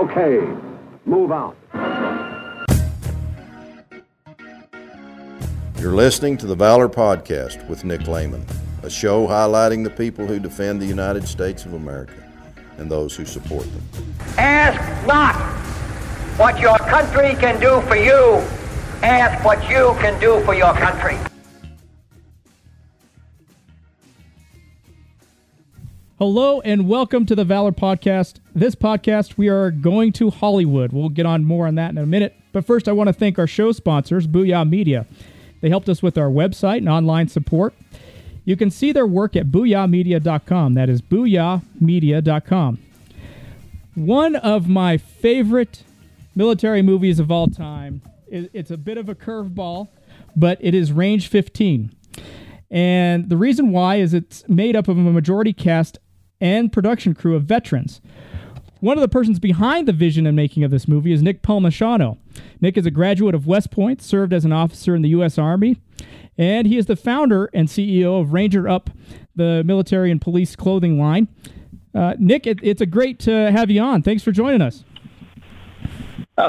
Okay, move out. You're listening to the Valor Podcast with Nick Layman, a show highlighting the people who defend the United States of America and those who support them. Ask not what your country can do for you. Ask what you can do for your country. Hello and welcome to the Valor Podcast. This podcast, we are going to Hollywood. We'll get on more on that in a minute. But first, I want to thank our show sponsors, Booyah Media. They helped us with our website and online support. You can see their work at booyahmedia.com. That is booyahmedia.com. One of my favorite military movies of all time, it's a bit of a curveball, but it is Range 15. And the reason why is it's made up of a majority cast and production crew of veterans. One of the persons behind the vision and making of this movie is Nick Palmisciano. Nick is a graduate of West Point, served as an officer in the U.S. Army, and he is the founder and CEO of Ranger Up, the military and police clothing line. Nick, it's a great to have you on. Thanks for joining us.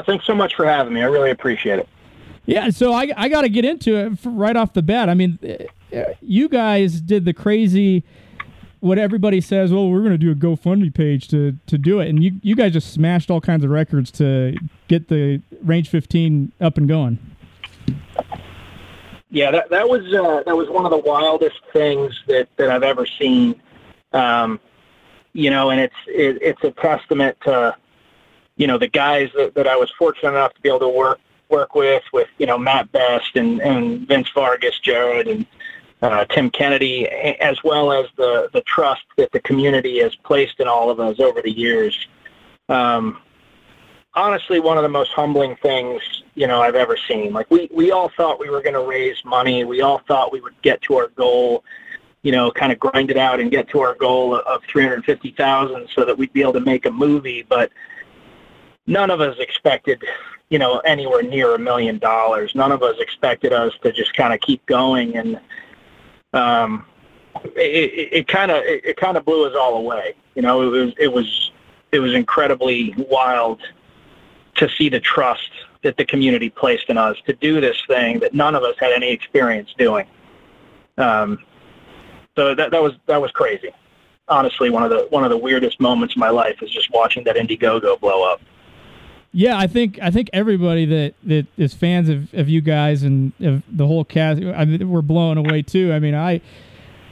Thanks so much for having me. I really appreciate it. Yeah, so I got to get into it right off the bat. I mean, you guys did the crazy, what everybody says, well, we're going to do a GoFundMe page to do it. And you guys just smashed all kinds of records to get the Range 15 up and going. Yeah, that was one of the wildest things that I've ever seen. And it's a testament to, the guys that I was fortunate enough to be able to work with, Matt Best and Vince Vargas, Jared, and Tim Kennedy, as well as the trust that the community has placed in all of us over the years. Honestly, one of the most humbling things, I've ever seen. Like, we all thought we were going to raise money. We all thought we would get to our goal, kind of grind it out and get to our goal of $350,000 so that we'd be able to make a movie. But none of us expected, anywhere near $1 million. None of us expected us to just kind of keep going, and it kind of blew us all away. It was incredibly wild to see the trust that the community placed in us to do this thing that none of us had any experience doing. So that was crazy. Honestly, one of the weirdest moments of my life is just watching that Indiegogo blow up. Yeah, I think everybody that is fans of you guys and of the whole cast, I mean, we're blown away too. I mean, a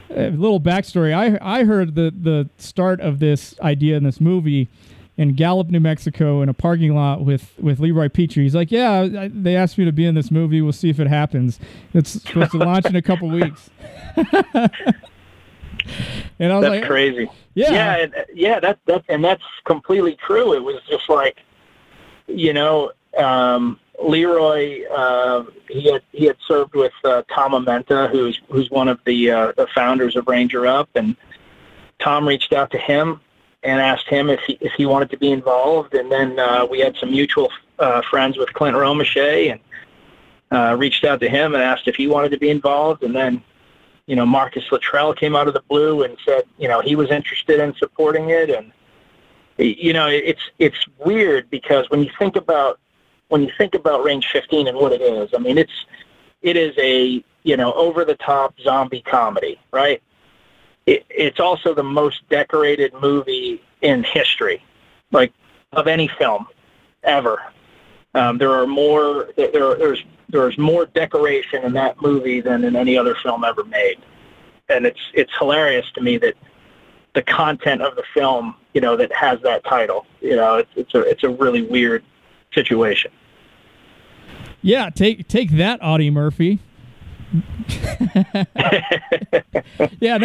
little backstory. I heard the start of this idea in this movie in Gallup, New Mexico, in a parking lot with Leroy Petrie. He's like, "Yeah, they asked me to be in this movie. We'll see if it happens. It's supposed to launch in a couple weeks." And I was like, "That's crazy." Yeah. And that's completely true. It was just like, Leroy, he had served with Tom Amenta, who's one of the founders of Ranger Up, and Tom reached out to him and asked him if he wanted to be involved. And then we had some mutual friends with Clint Romesha, and reached out to him and asked if he wanted to be involved. And then Marcus Luttrell came out of the blue and said he was interested in supporting it. And it's weird because when you think about Range 15 and what it is, I mean, it is a, over the top zombie comedy, right? It's also the most decorated movie in history, like, of any film ever. There's more decoration in that movie than in any other film ever made. And it's hilarious to me that the content of the film, that has that title, it's a really weird situation. Yeah. Take that, Audie Murphy. Yeah,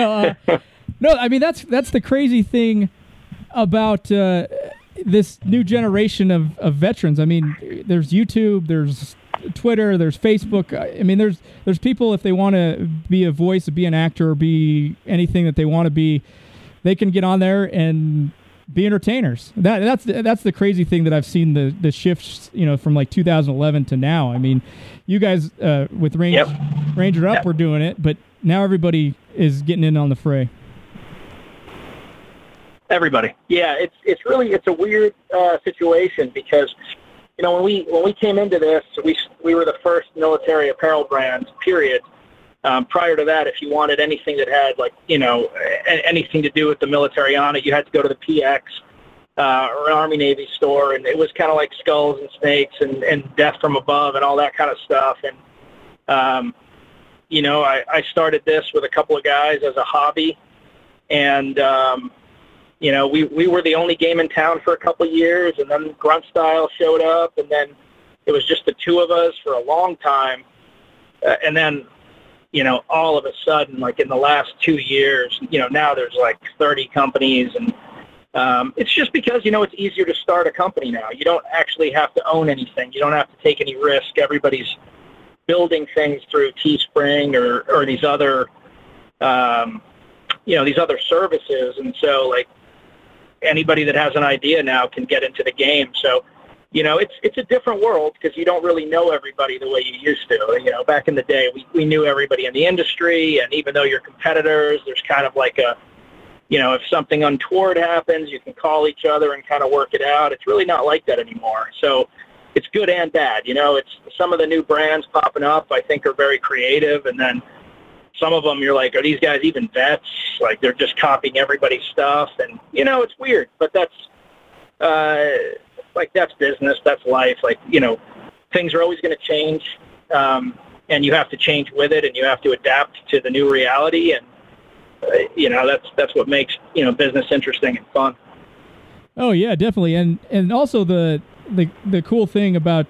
no, I mean, that's the crazy thing about, this new generation of veterans. I mean, there's YouTube, there's Twitter, there's Facebook. I mean, there's people, if they want to be a voice, be an actor, or be anything that they want to be, they can get on there and be entertainers. That's the crazy thing that I've seen, the shifts, from like 2011 to now. I mean, you guys with Ranger Up were doing it, but now everybody is getting in on the fray. everybody. Yeah, it's really a weird situation because, you know, when we came into this, we were the first military apparel brand, period. Prior to that, if you wanted anything that had, like, you know, anything to do with the military on it, you had to go to the PX or an Army Navy store, and it was kind of like skulls and snakes and death from above and all that kind of stuff. And you know, I started this with a couple of guys as a hobby, and you know, we were the only game in town for a couple of years, and then Grunt Style showed up, and then it was just the two of us for a long time, and then, you know, all of a sudden, like in the last 2 years, you know, now there's like 30 companies, and it's just because, you know, it's easier to start a company now. You don't actually have to own anything. You don't have to take any risk. Everybody's building things through Teespring or these other, you know, these other services. And so, like, anybody that has an idea now can get into the game. So, you know, it's a different world because you don't really know everybody the way you used to. You know, back in the day, we knew everybody in the industry, and even though you're competitors, there's kind of like a, you know, if something untoward happens, you can call each other and kind of work it out. It's really not like that anymore. So it's good and bad. You know, it's some of the new brands popping up, I think, are very creative. And then some of them you're like, are these guys even vets? Like, they're just copying everybody's stuff. And, you know, it's weird, but that's... like, that's business, that's life. Like, you know, things are always going to change, and you have to change with it, and you have to adapt to the new reality. And, you know, that's what makes, you know, business interesting and fun. Oh, yeah, definitely. And also the cool thing about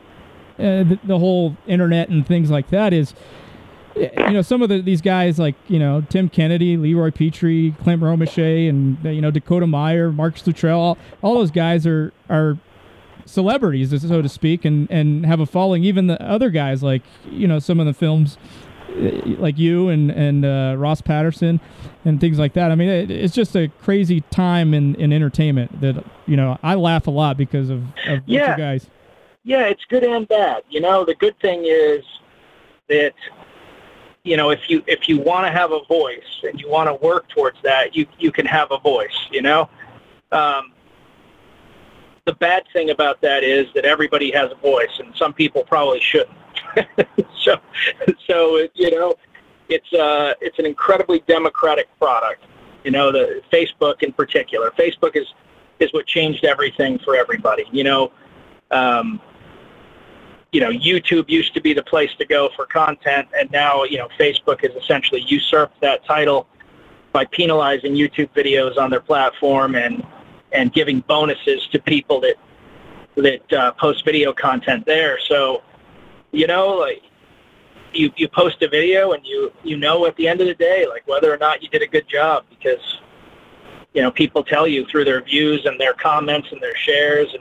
the whole internet and things like that is, you know, some of these guys like, you know, Tim Kennedy, Leroy Petrie, Clint Romesha, and, you know, Dakota Meyer, Marcus Luttrell, all those guys are celebrities, so to speak, and have a following. Even the other guys, like, you know, some of the films, like you and Ross Patterson and things like that. I mean, it's just a crazy time in entertainment that, you know, I laugh a lot because of yeah. You guys. Yeah, it's good and bad. You know, the good thing is that, you know, if you want to have a voice and you want to work towards that, you can have a voice, you know. The bad thing about that is that everybody has a voice, and some people probably shouldn't. So it, you know, it's an incredibly democratic product. You know, the Facebook in particular. Facebook is what changed everything for everybody. You know, YouTube used to be the place to go for content, and now, you know, Facebook has essentially usurped that title by penalizing YouTube videos on their platform and giving bonuses to people that post video content there. So, you know, like, you post a video and you know at the end of the day, like, whether or not you did a good job, because, you know, people tell you through their views and their comments and their shares,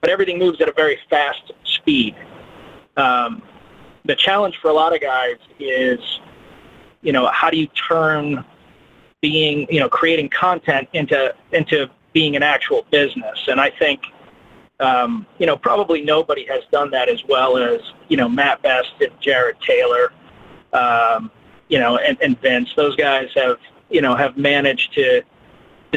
but everything moves at a very fast speed. The challenge for a lot of guys is, you know, how do you turn being, you know, creating content into being an actual business. And I think, you know, probably nobody has done that as well as, you know, Matt Best and Jared Taylor, you know, and Vince. Those guys have, you know, managed to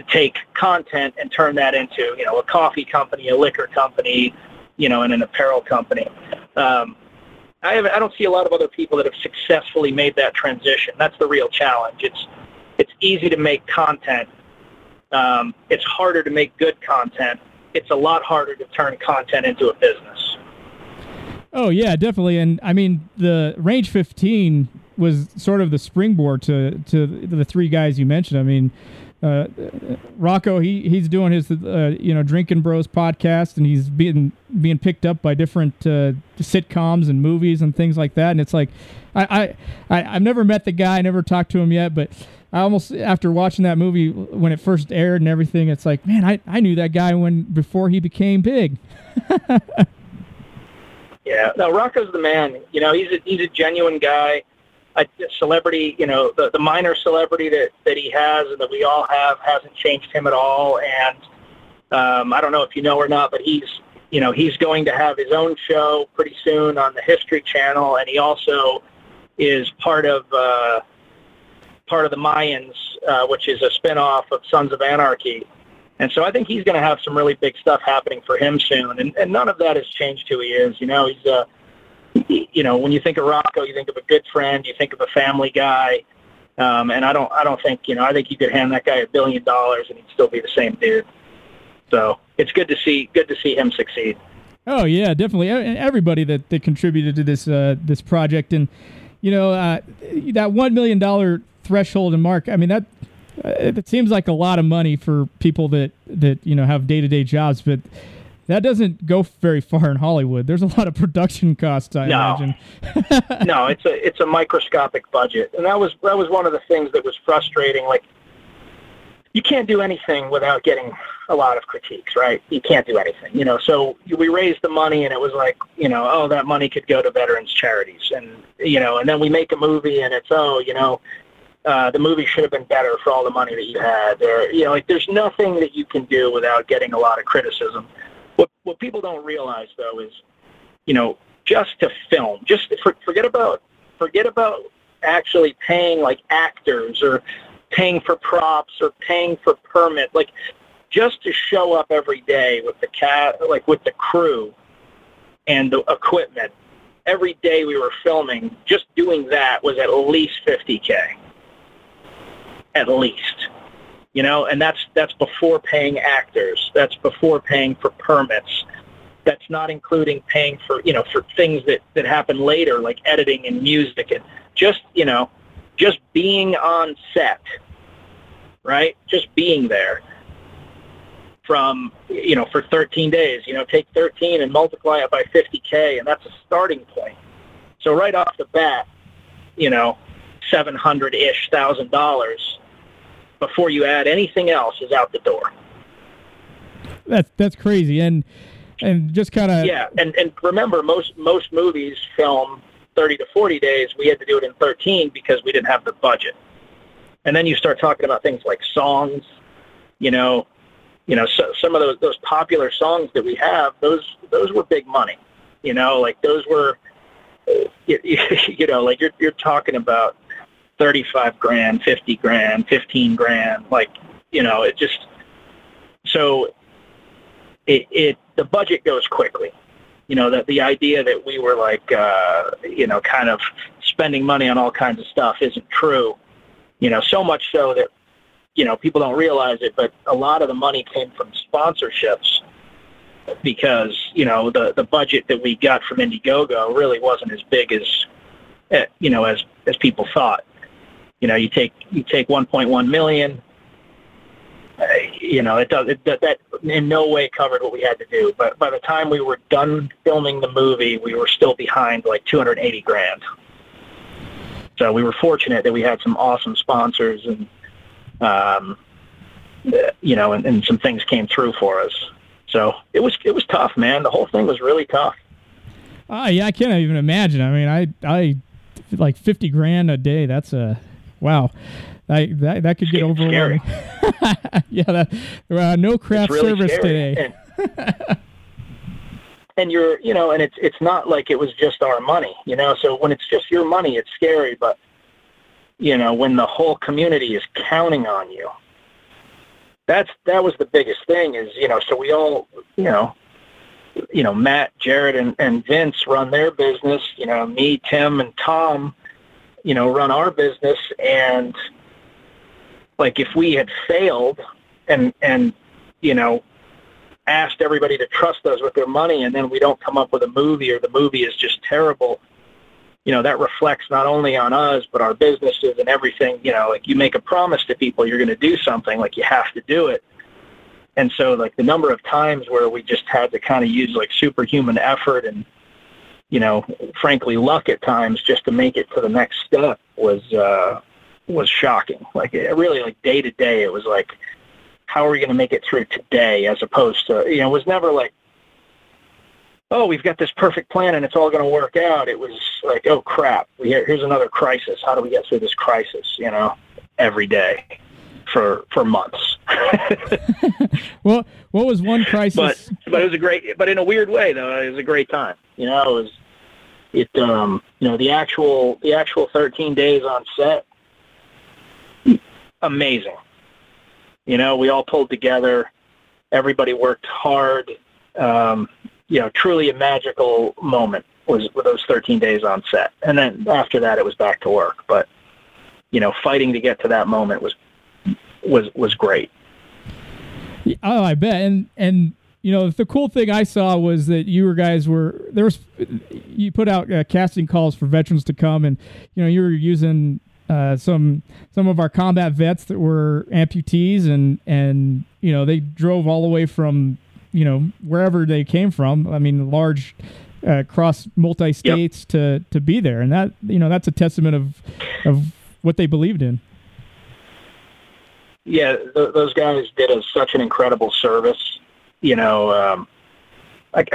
take content and turn that into, you know, a coffee company, a liquor company, you know, and an apparel company. I don't see a lot of other people that have successfully made that transition. That's the real challenge. It's easy to make content. It's harder to make good content. It's a lot harder to turn content into a business. Oh, yeah, definitely. And I mean, the Range 15 was sort of the springboard to the three guys you mentioned. I mean, Rocco, he's doing his, you know, Drinking Bros podcast, and he's being picked up by different sitcoms and movies and things like that. And it's like, I've never met the guy, never talked to him yet, but I almost, after watching that movie when it first aired and everything, it's like, man, I knew that guy before he became big. Yeah, no, Rocco's the man. You know, he's a genuine guy, a celebrity. You know, the minor celebrity that he has and that we all have hasn't changed him at all. And I don't know if you know or not, but he's going to have his own show pretty soon on the History Channel, and he also is part of the Mayans, which is a spinoff of Sons of Anarchy. And so I think he's going to have some really big stuff happening for him soon. And none of that has changed who he is. You know, he's you know, when you think of Rocco, you think of a good friend, you think of a family guy. And I don't think, you know, I think you could hand that guy $1 billion and he'd still be the same dude. So it's good to see him succeed. Oh yeah, definitely. Everybody that contributed to this project, and you know, that $1 million threshold. And Mark, I mean, that it seems like a lot of money for people that you know have day-to-day jobs, but that doesn't go very far in Hollywood. There's a lot of production costs, I imagine. No, it's a microscopic budget, and that was one of the things that was frustrating. Like, you can't do anything without getting a lot of critiques, right? You can't do anything, you know. So we raised the money, and it was like, you know, oh, that money could go to veterans charities, and you know. And then we make a movie, and it's you know, the movie should have been better for all the money that you had, or you know, like there's nothing that you can do without getting a lot of criticism. What people don't realize, though, is, you know, just to film, forget about actually paying like actors or paying for props or paying for permit, like just to show up every day with the with the crew and the equipment. Every day we were filming, just doing that was at least $50K, at least. You know, and that's before paying actors. That's before paying for permits. That's not including paying for, you know, for things that happen later, like editing and music and just, you know, just being on set, right? Just being there from, you know, for 13 days, you know, take 13 and multiply it by $50K, and that's a starting point. So right off the bat, you know, $700,000-ish before you add anything else is out the door. That's crazy. And just kind of, yeah. And remember, most movies film 30 to 40 days. We had to do it in 13 because we didn't have the budget. And then you start talking about things like songs, you know, so some of those popular songs that we have, those were big money, you know, like those were, you know, like you're talking about $35,000, $50,000, $15,000, like, you know, it just, so the budget goes quickly, you know, that the idea that we were like, you know, kind of spending money on all kinds of stuff isn't true, you know, so much so that, you know, people don't realize it, but a lot of the money came from sponsorships because, you know, the budget that we got from Indiegogo really wasn't as big as, you know, as people thought. You know, you take 1.1 million. You know, that in no way covered what we had to do. But by the time we were done filming the movie, we were still behind like $280,000. So we were fortunate that we had some awesome sponsors, and you know, and some things came through for us. So it was tough, man. The whole thing was really tough. Yeah, I can't even imagine. I mean, I like $50,000 a day. That's wow. That could get overwhelming. Yeah, no craft really service scary today. And you're, you know, and it's not like it was just our money, you know. So when it's just your money, it's scary. But you know, when the whole community is counting on you, that was the biggest thing. Is, you know, so we all, you know, Matt, Jared, and Vince run their business. You know, me, Tim, and Tom, you know, run our business. And like, if we had failed and you know, asked everybody to trust us with their money, and then we don't come up with a movie, or the movie is just terrible, you know, that reflects not only on us, but our businesses and everything. You know, like, you make a promise to people, you're going to do something, like, you have to do it. And so, like, the number of times where we just had to kind of use, like, superhuman effort and, you know, frankly, luck at times just to make it to the next step was shocking. Like, it really, like, day to day, it was like, how are we going to make it through today, as opposed to, you know, it was never like, oh, we've got this perfect plan and it's all going to work out. It was like, oh, crap, here's another crisis. How do we get through this crisis, you know, every day for months. Well, what was one crisis? But it was but in a weird way, though, it was a great time. You know, you know, the actual 13 days on set, amazing. You know, we all pulled together. Everybody worked hard. Truly a magical moment was those 13 days on set. And then after that, it was back to work. But, fighting to get to that moment was great. Oh, I bet. And the cool thing I saw was that you guys were there. You put out casting calls for veterans to come, and you were using some of our combat vets that were amputees, and they drove all the way from wherever they came from. I mean, large across multi-states to be there, and that that's a testament of what they believed in. Yeah, those guys did us such an incredible service. I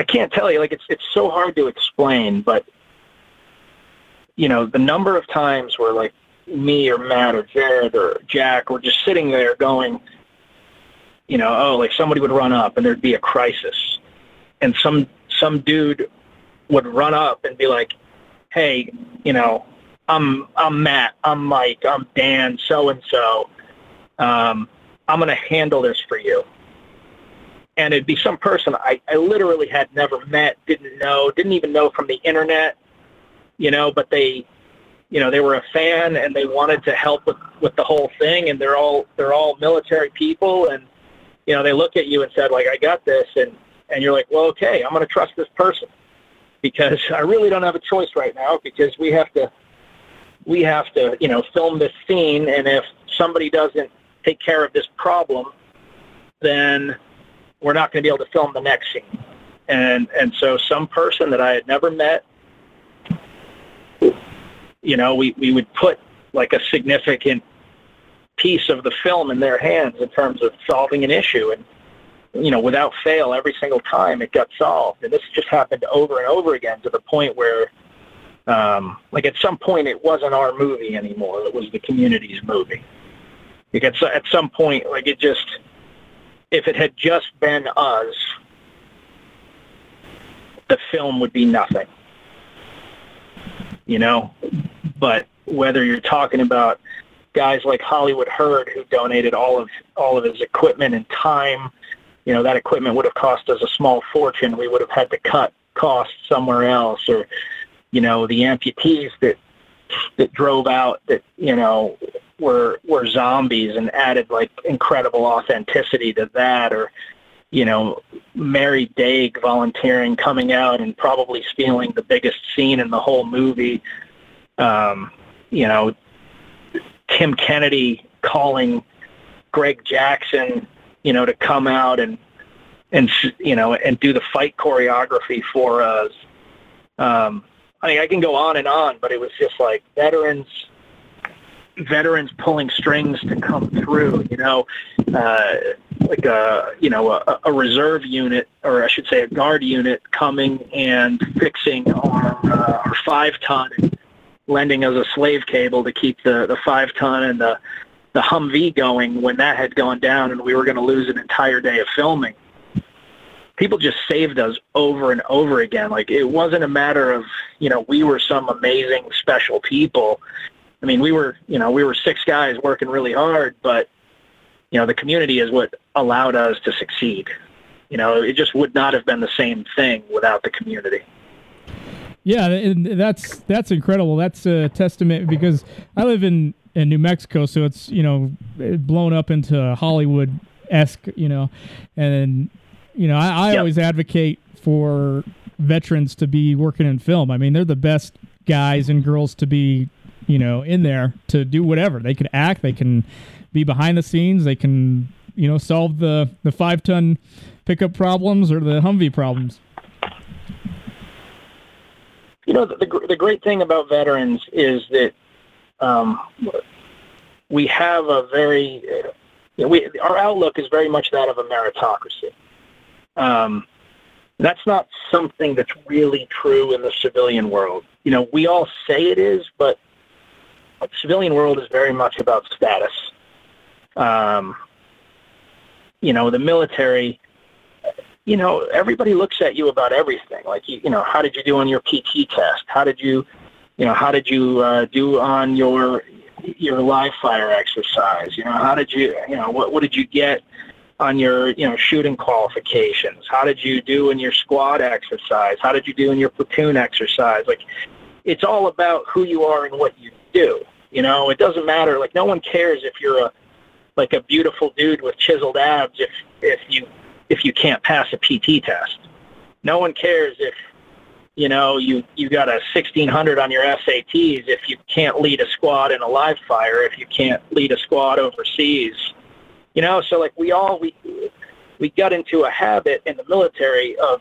can't tell you, it's so hard to explain, but, the number of times where me or Matt or Jared or Jack were just sitting there going, somebody would run up and there'd be a crisis, and some dude would run up and be like, hey, I'm Matt, I'm Mike, I'm Dan, so-and-so, I'm going to handle this for you. And it'd be some person I literally had never met, didn't even know from the internet, but they were a fan and they wanted to help with the whole thing. And they're all military people. And, they look at you and said, I got this. And you're like, well, okay, I'm going to trust this person because I really don't have a choice right now, because we have to, film this scene. And if somebody doesn't take care of this problem, then we're not going to be able to film the next scene. And so some person that I had never met, we would put a significant piece of the film in their hands in terms of solving an issue. And, without fail, every single time it got solved. And this just happened over and over again, to the point where, at some point it wasn't our movie anymore. It was the community's movie. At some point, it just... If it had just been us, the film would be nothing, But whether you're talking about guys like Hollywood Herd, who donated all of his equipment and time, that equipment would have cost us a small fortune. We would have had to cut costs somewhere else, or the amputees that drove out that were zombies and added incredible authenticity to that, or Mary Dague volunteering, coming out and probably stealing the biggest scene in the whole movie. Tim Kennedy calling Greg Jackson to come out and do the fight choreography for us. I can go on and on, but it was just veterans pulling strings to come through, a reserve unit, or I should say a guard unit, coming and fixing our 5-ton and lending us a slave cable to keep the 5-ton and the Humvee going when that had gone down and we were going to lose an entire day of filming. People just saved us over and over again. It wasn't a matter of, we were some amazing special people. I mean, we were six guys working really hard, but, the community is what allowed us to succeed. It just would not have been the same thing without the community. Yeah, and that's incredible. That's a testament, because I live in New Mexico, so it's, blown up into Hollywood-esque, and, I always advocate for veterans to be working in film. I mean, they're the best guys and girls to be, in there to do whatever. They can act, they can be behind the scenes, they can, solve the 5-ton pickup problems or the Humvee problems. The great thing about veterans is that we have a very, our outlook is very much that of a meritocracy. That's not something that's really true in the civilian world. We all say it is, but the civilian world is very much about status. The military, everybody looks at you about everything. How did you do on your PT test? How did you do on your live fire exercise? How did you, what did you get on your, you know, shooting qualifications? How did you do in your squad exercise? How did you do in your platoon exercise? Like, it's all about who you are and what you do. You know, it doesn't matter. Like, no one cares if you're a beautiful dude with chiseled abs if you can't pass a PT test. No one cares if, you know, you got a 1600 on your SATs if you can't lead a squad in a live fire, if you can't lead a squad overseas. You know, so like we got into a habit in the military of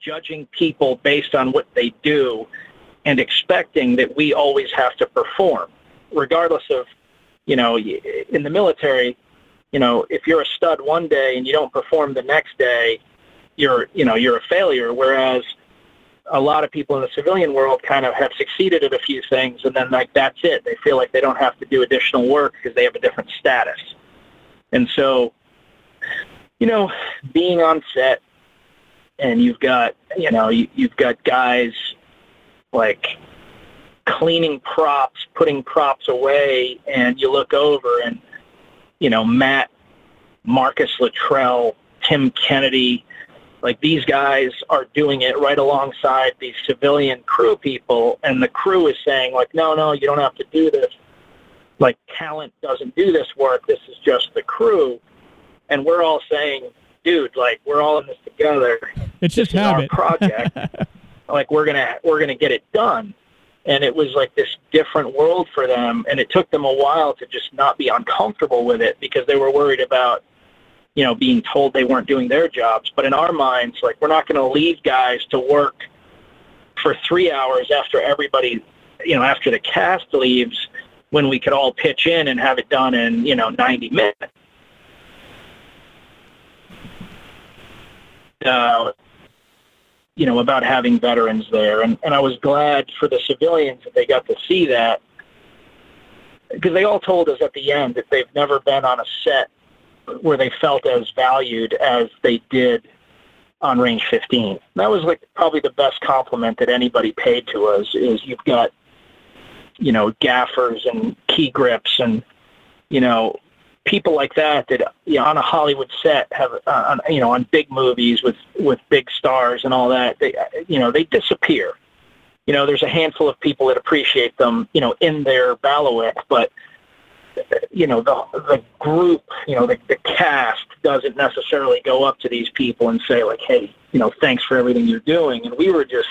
judging people based on what they do and expecting that we always have to perform, regardless of, you know, in the military, you know, if you're a stud one day and you don't perform the next day, you're a failure. Whereas a lot of people in the civilian world kind of have succeeded at a few things, and then like that's it. They feel like they don't have to do additional work because they have a different status. And so, you know, being on set and you've got guys like cleaning props, putting props away, and you look over and, you know, Matt, Marcus Luttrell, Tim Kennedy, like these guys are doing it right alongside these civilian crew people, and the crew is saying like, no, you don't have to do this. Like, talent doesn't do this work. This is just the crew. And we're all saying, dude, like, we're all in this together. It's just habit. Our project. Like, we're gonna get it done. And it was like this different world for them, and it took them a while to just not be uncomfortable with it because they were worried about, you know, being told they weren't doing their jobs. But in our minds, like, we're not going to leave guys to work for 3 hours after everybody, you know, after the cast leaves, when we could all pitch in and have it done in, you know, 90 minutes. You know, about having veterans there. And I was glad for the civilians that they got to see that, because they all told us at the end that they've never been on a set where they felt as valued as they did on Range 15. That was like probably the best compliment that anybody paid to us, is you've got, you know, gaffers and key grips and, you know, people like that, you know, on a Hollywood set have, on, you know, on big movies with big stars and all that, they, you know, they disappear. You know, there's a handful of people that appreciate them, you know, in their bailiwick, but, you know, the group, you know, the cast doesn't necessarily go up to these people and say like, hey, you know, thanks for everything you're doing. And we were just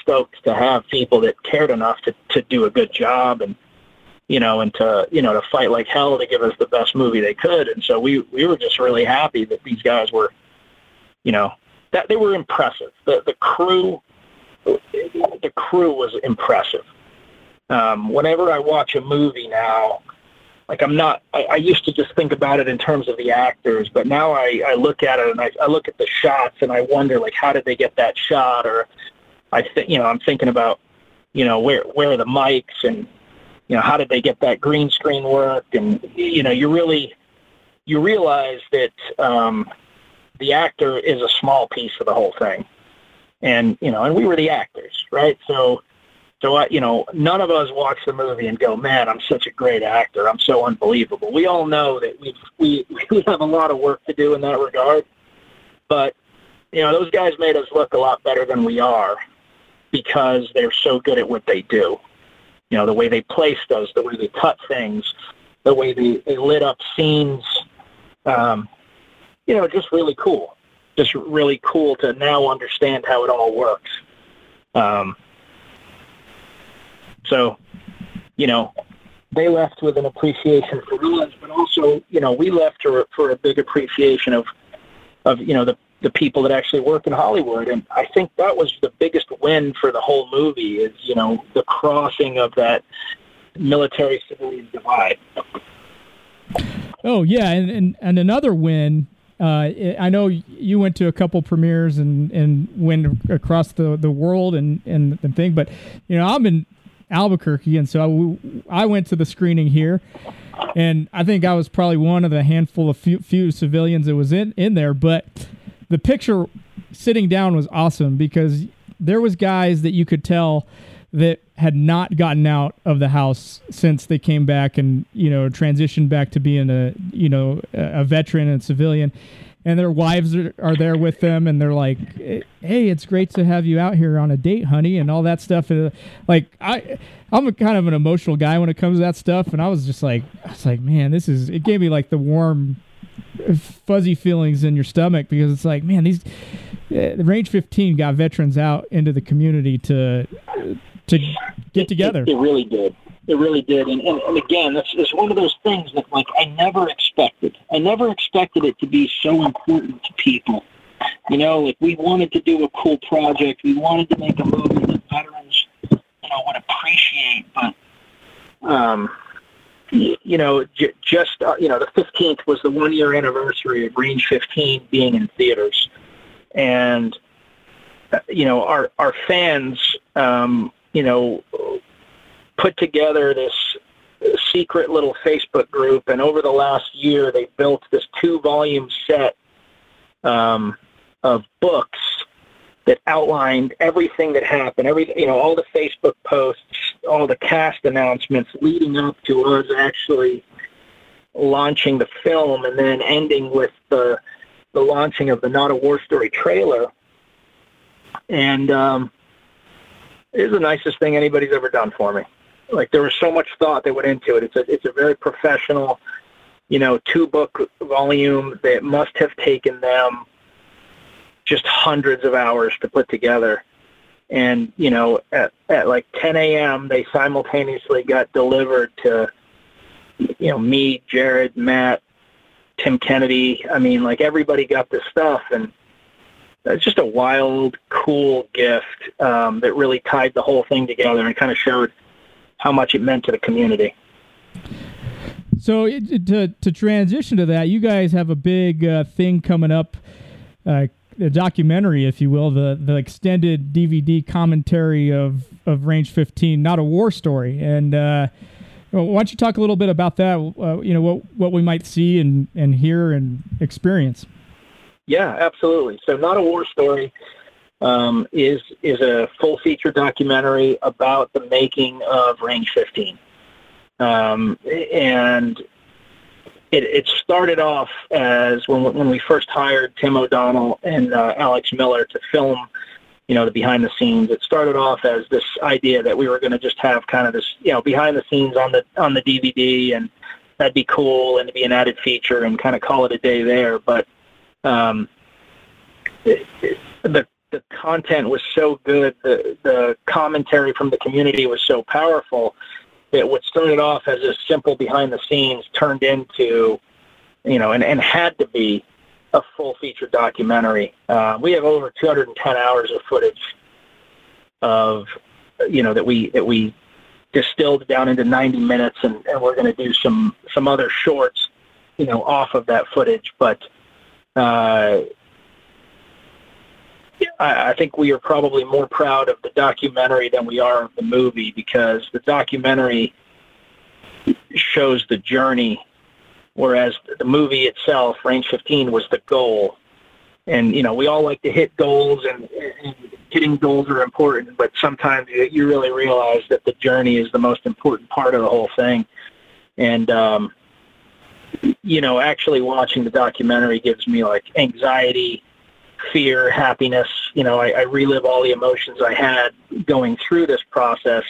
stoked to have people that cared enough to do a good job and to fight like hell to give us the best movie they could. And so we were just really happy that these guys were, you know, that they were impressive. The crew was impressive. Whenever I watch a movie now, like I used to just think about it in terms of the actors, but now I look at it and I look at the shots and I wonder like, how did they get that shot? Or I'm thinking about, you know, where are the mics and, you know, how did they get that green screen work? And, you know, you realize that the actor is a small piece of the whole thing. And, you know, and we were the actors, right? So, you know, none of us watch the movie and go, man, I'm such a great actor. I'm so unbelievable. We all know that we have a lot of work to do in that regard. But, you know, those guys made us look a lot better than we are because they're so good at what they do. You know, the way they placed us, the way they cut things, the way they lit up scenes, you know, just really cool. Just really cool to now understand how it all works. So, you know, they left with an appreciation for us, but also, you know, we left for a big appreciation of you know, the people that actually work in Hollywood. And I think that was the biggest win for the whole movie is, you know, the crossing of that military-civilian divide. Oh, yeah, and another win... I know you went to a couple premieres and went across the world and thing, but you know, I'm in Albuquerque, and so I went to the screening here, and I think I was probably one of the handful of few civilians that was in there. But the picture sitting down was awesome because there was guys that you could tell that had not gotten out of the house since they came back and, you know, transitioned back to being a veteran and civilian. And their wives are there with them, and they're like, "Hey, it's great to have you out here on a date, honey," and all that stuff. And like, I'm kind of an emotional guy when it comes to that stuff, and I was like, man, this is. It gave me like the warm, fuzzy feelings in your stomach because it's like, man, these Range 15 got veterans out into the community to get together. It really did. It really did. And again, it's one of those things that, like, I never expected. I never expected it to be so important to people. You know, like, we wanted to do a cool project. We wanted to make a movie that veterans, you know, would appreciate. But, you know, the 15th was the one-year anniversary of Range 15 being in theaters. And, you know, our fans, you know, put together this secret little Facebook group, and over the last year they built this 2-volume set of books that outlined everything that happened, everything, you know, all the Facebook posts, all the cast announcements leading up to us actually launching the film, and then ending with the launching of the Not a War Story trailer. And it was the nicest thing anybody's ever done for me. Like, there was so much thought that went into it. It's a very professional, you know, 2-book volume that must have taken them just hundreds of hours to put together. And, you know, at like 10 a.m., they simultaneously got delivered to, you know, me, Jared, Matt, Tim Kennedy. I mean, like, everybody got this stuff, and it's just a wild, cool gift that really tied the whole thing together and kind of showed how much it meant to the community. So to transition to that, you guys have a big thing coming up, a documentary, if you will, the extended DVD commentary of Range 15, Not a War Story. And why don't you talk a little bit about that, you know, what we might see and hear and experience? Yeah, absolutely. So Not a War Story is a full-feature documentary about the making of Range 15. And it started off as when we first hired Tim O'Donnell and Alex Miller to film, you know, the behind the scenes. It started off as this idea that we were going to just have kind of this, you know, behind the scenes on the DVD, and that'd be cool, and it'd be an added feature, and kind of call it a day there. But the content was so good, the commentary from the community was so powerful, that what started off as a simple behind the scenes turned into, you know, and had to be a full-feature documentary. We have over 210 hours of footage of, you know, that we distilled down into 90 minutes, and we're going to do some other shorts, you know, off of that footage. But I think we are probably more proud of the documentary than we are of the movie, because the documentary shows the journey, whereas the movie itself, Range 15, was the goal. And, you know, we all like to hit goals, and hitting goals are important, but sometimes you really realize that the journey is the most important part of the whole thing. And, you know, actually watching the documentary gives me, like, anxiety, fear, happiness. You know, I relive all the emotions I had going through this process.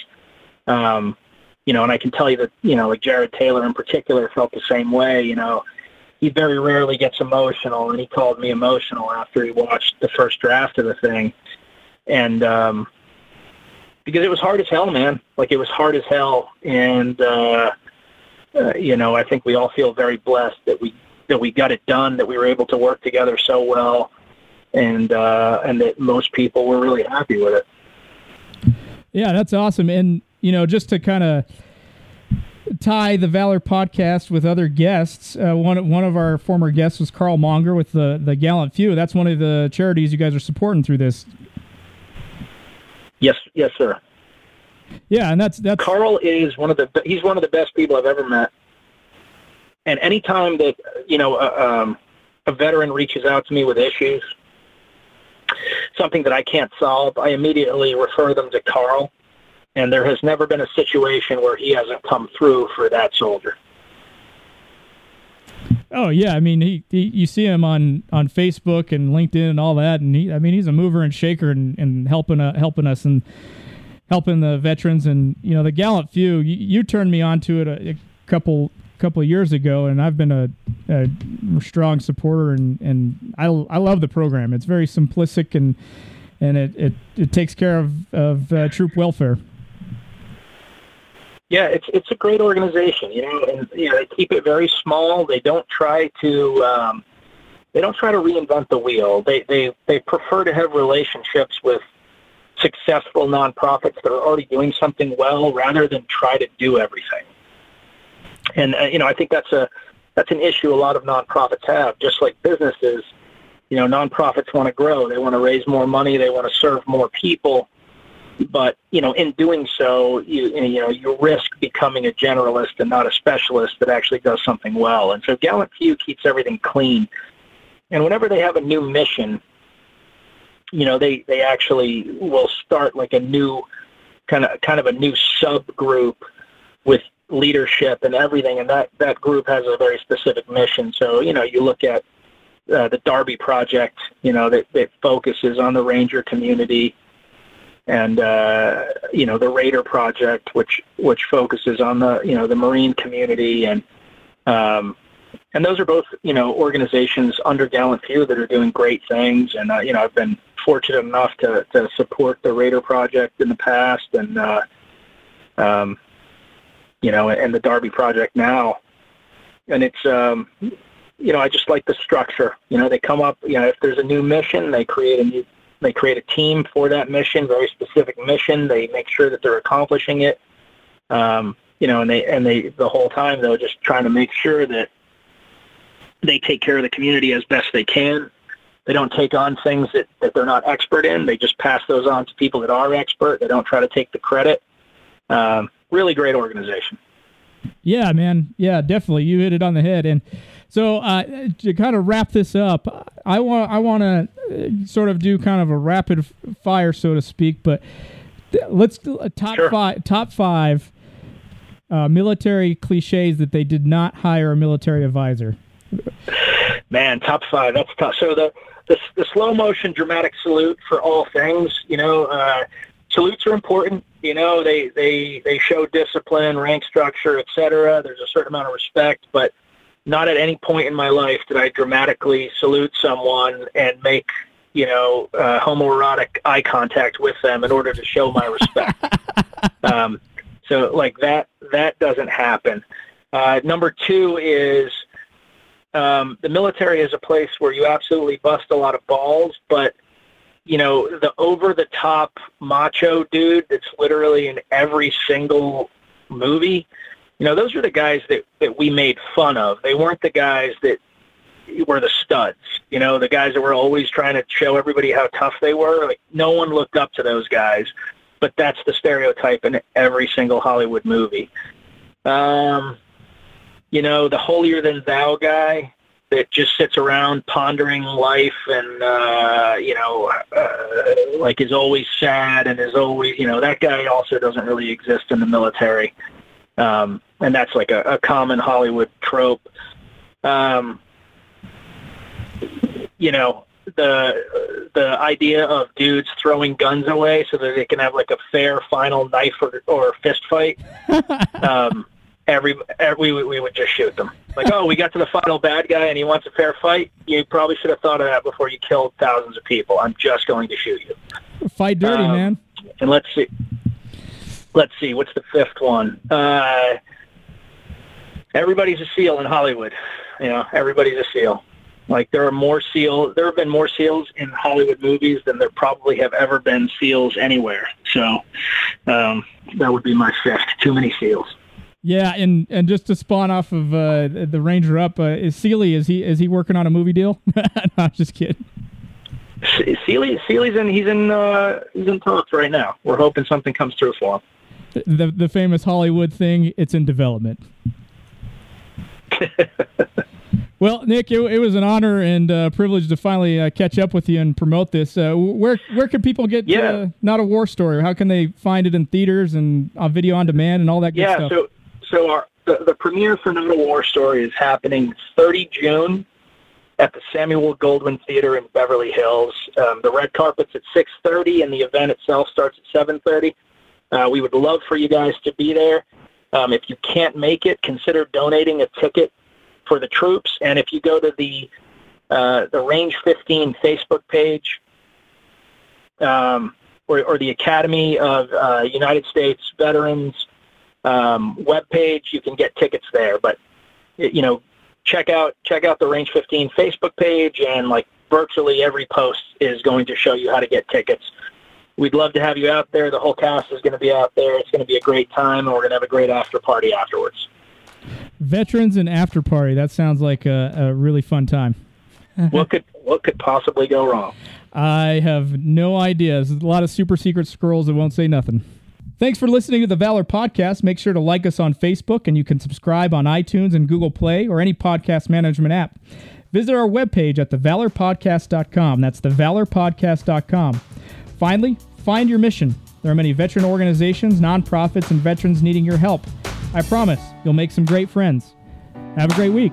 You know, and I can tell you that, you know, like Jared Taylor in particular felt the same way. You know, he very rarely gets emotional, and he called me emotional after he watched the first draft of the thing. And because it was hard as hell, man. Like, it was hard as hell. And, you know, I think we all feel very blessed that we got it done, that we were able to work together so well, and that most people were really happy with it. Yeah, that's awesome. And, you know, just to kind of tie the Valor podcast with other guests, one of our former guests was Carl Monger with the Gallant Few. That's one of the charities you guys are supporting through this. Yes, sir. Yeah, and that's Carl is he's one of the best people I've ever met. And anytime that, you know, a veteran reaches out to me with issues, something that I can't solve, I immediately refer them to Carl, And there has never been a situation where he hasn't come through for that soldier. Oh yeah, I mean, you see him on Facebook and LinkedIn and all that, and he's a mover and shaker and helping us and helping the veterans and the Gallant Few. You turned me on to it a couple of years ago, and I've been a strong supporter and I love the program. It's very simplistic and it takes care of troop welfare. Yeah, it's a great organization, and they keep it very small. They don't try to reinvent the wheel. They prefer to have relationships with successful nonprofits that are already doing something well, rather than try to do everything. And I think that's an issue a lot of nonprofits have, just like businesses. Nonprofits want to grow. They want to raise more money. They want to serve more people. But, in doing so, you risk becoming a generalist and not a specialist that actually does something well. And so Gallant Few keeps everything clean. And whenever they have a new mission, they actually will start like a new kind of a new subgroup with leadership and everything. And that group has a very specific mission. So, you look at the Darby Project, that focuses on the Ranger community. And, the Raider Project, which focuses on the Marine community. And those are both, organizations under Gallant Few that are doing great things. And, I've been fortunate enough to support the Raider Project in the past and, and the Darby Project now. And it's, I just like the structure. They come up, if there's a new mission, they create a team for that mission, very specific mission. They make sure that they're accomplishing it, and they the whole time, though, just trying to make sure that they take care of the community as best they can. They don't take on things that they're not expert in. They just pass those on to people that are expert. They don't try to take the credit. Really great organization. Yeah, man. Yeah, definitely. You hit it on the head. And so to kind of wrap this up, I want to sort of do kind of a rapid fire, so to speak, but let's do a top five military cliches that they did not hire a military advisor. Man, top five. That's tough. So the slow motion dramatic salute for all things, salutes are important. They show discipline, rank structure, etc. There's a certain amount of respect, but not at any point in my life did I dramatically salute someone and make, homoerotic eye contact with them in order to show my respect. So like that doesn't happen. Number two is the military is a place where you absolutely bust a lot of balls, but the over-the-top macho dude that's literally in every single movie, those are the guys that we made fun of. They weren't the guys that were the studs, the guys that were always trying to show everybody how tough they were. Like, no one looked up to those guys, but that's the stereotype in every single Hollywood movie. The holier-than-thou guy that just sits around pondering life and, is always sad and is always, that guy also doesn't really exist in the military. And that's like a common Hollywood trope. The idea of dudes throwing guns away so that they can have like a fair final knife or fist fight. We would just shoot them. Like, oh, we got to the final bad guy and he wants a fair fight. You probably should have thought of that before you killed thousands of people. I'm just going to shoot you. Fight dirty, man. And let's see. What's the fifth one? Everybody's a SEAL in Hollywood. Everybody's a SEAL. Like, there have been more SEALs in Hollywood movies than there probably have ever been SEALs anywhere. So that would be my fifth. Too many SEALs. Yeah, and just to spawn off of the Ranger Up, is Sealy, is he working on a movie deal? No, I'm just kidding. Sealy's in, he's in talks right now. We're hoping something comes through for him. The famous Hollywood thing, it's in development. Well, Nick, it was an honor and a privilege to finally catch up with you and promote this. Where can people get Not a War Story? How can they find it in theaters and on video on demand and all that good stuff? Yeah, so the premiere for Not a War Story is happening 30 June at the Samuel Goldwyn Theater in Beverly Hills. The red carpet's at 6:30 and the event itself starts at 7:30. We would love for you guys to be there. If you can't make it, consider donating a ticket for the troops. And if you go to the Range 15 Facebook page or the Academy of United States Veterans webpage, you can get tickets there. But, you know, check out the Range 15 Facebook page, and like virtually every post is going to show you how to get tickets. We'd love to have you out there. The whole cast is going to be out there. It's going to be a great time, and we're going to have a great after party afterwards. Veterans and after party. That sounds like a really fun time. What could possibly go wrong? I have no idea. There's a lot of super secret squirrels that won't say nothing. Thanks for listening to the Valor Podcast. Make sure to like us on Facebook, and you can subscribe on iTunes and Google Play or any podcast management app. Visit our webpage at thevalorpodcast.com. That's thevalorpodcast.com. Finally, find your mission. There are many veteran organizations, nonprofits, and veterans needing your help. I promise you'll make some great friends. Have a great week.